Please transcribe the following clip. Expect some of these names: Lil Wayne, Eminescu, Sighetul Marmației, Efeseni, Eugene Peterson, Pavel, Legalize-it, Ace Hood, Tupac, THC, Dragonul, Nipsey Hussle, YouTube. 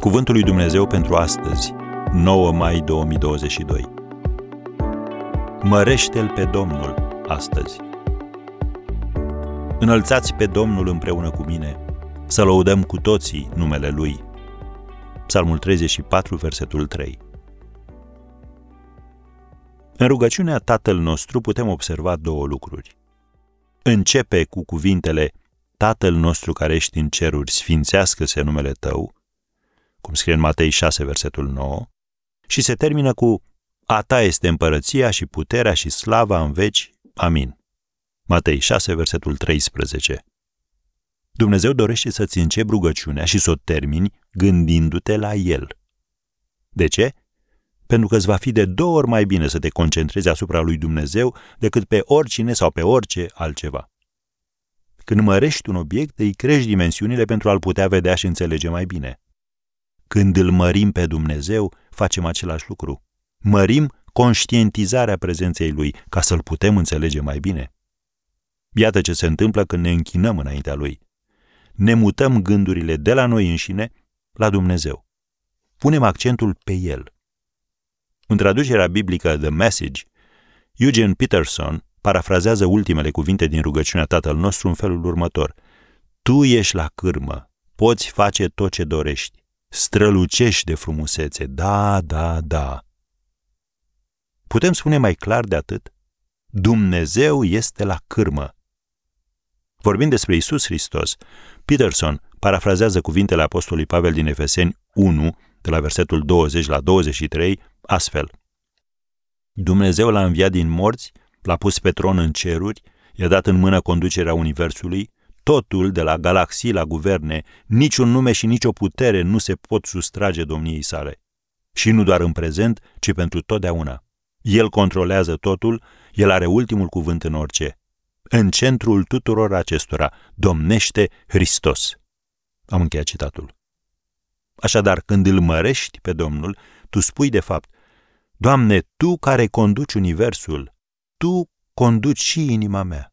Cuvântul lui Dumnezeu pentru astăzi, 9 mai 2022. Mărește-L pe Domnul astăzi. Înălțați pe Domnul împreună cu mine, să lăudăm cu toții numele Lui. Psalmul 34, versetul 3. În rugăciunea Tatăl nostru putem observa două lucruri. Începe cu cuvintele Tatăl nostru care ești în ceruri, sfințească-se numele Tău, cum scrie în Matei 6, versetul 9, și se termină cu A Ta este împărăția și puterea și slava în veci. Amin. Matei 6, versetul 13. Dumnezeu dorește să-ți începi rugăciunea și să o termini gândindu-te la El. De ce? Pentru că îți va fi de două ori mai bine să te concentrezi asupra lui Dumnezeu decât pe oricine sau pe orice altceva. Când mărești un obiect, îi crești dimensiunile pentru a-l putea vedea și înțelege mai bine. Când îl mărim pe Dumnezeu, facem același lucru. Mărim conștientizarea prezenței Lui ca să-L putem înțelege mai bine. Iată ce se întâmplă când ne închinăm înaintea Lui. Ne mutăm gândurile de la noi înșine la Dumnezeu. Punem accentul pe El. În traducerea biblică The Message, Eugene Peterson parafrazează ultimele cuvinte din rugăciunea Tatăl nostru în felul următor. Tu ești la cârmă, poți face tot ce dorești, strălucești de frumusețe, da, da, da. Putem spune mai clar de atât? Dumnezeu este la cârmă. Vorbind despre Iisus Hristos, Peterson parafrazează cuvintele apostolului Pavel din Efeseni 1, de la versetul 20 la 23, astfel. Dumnezeu L-a înviat din morți, L-a pus pe tron în ceruri, i-a dat în mână conducerea universului, totul de la galaxii la guverne, niciun nume și nicio putere nu se pot sustrage domniei sale. Și nu doar în prezent, ci pentru totdeauna. El controlează totul, El are ultimul cuvânt în orice. În centrul tuturor acestora domnește Hristos. Am încheiat citatul. Așadar, când îl mărești pe Domnul, tu spui de fapt, Doamne, Tu care conduci universul, Tu conduci și inima mea.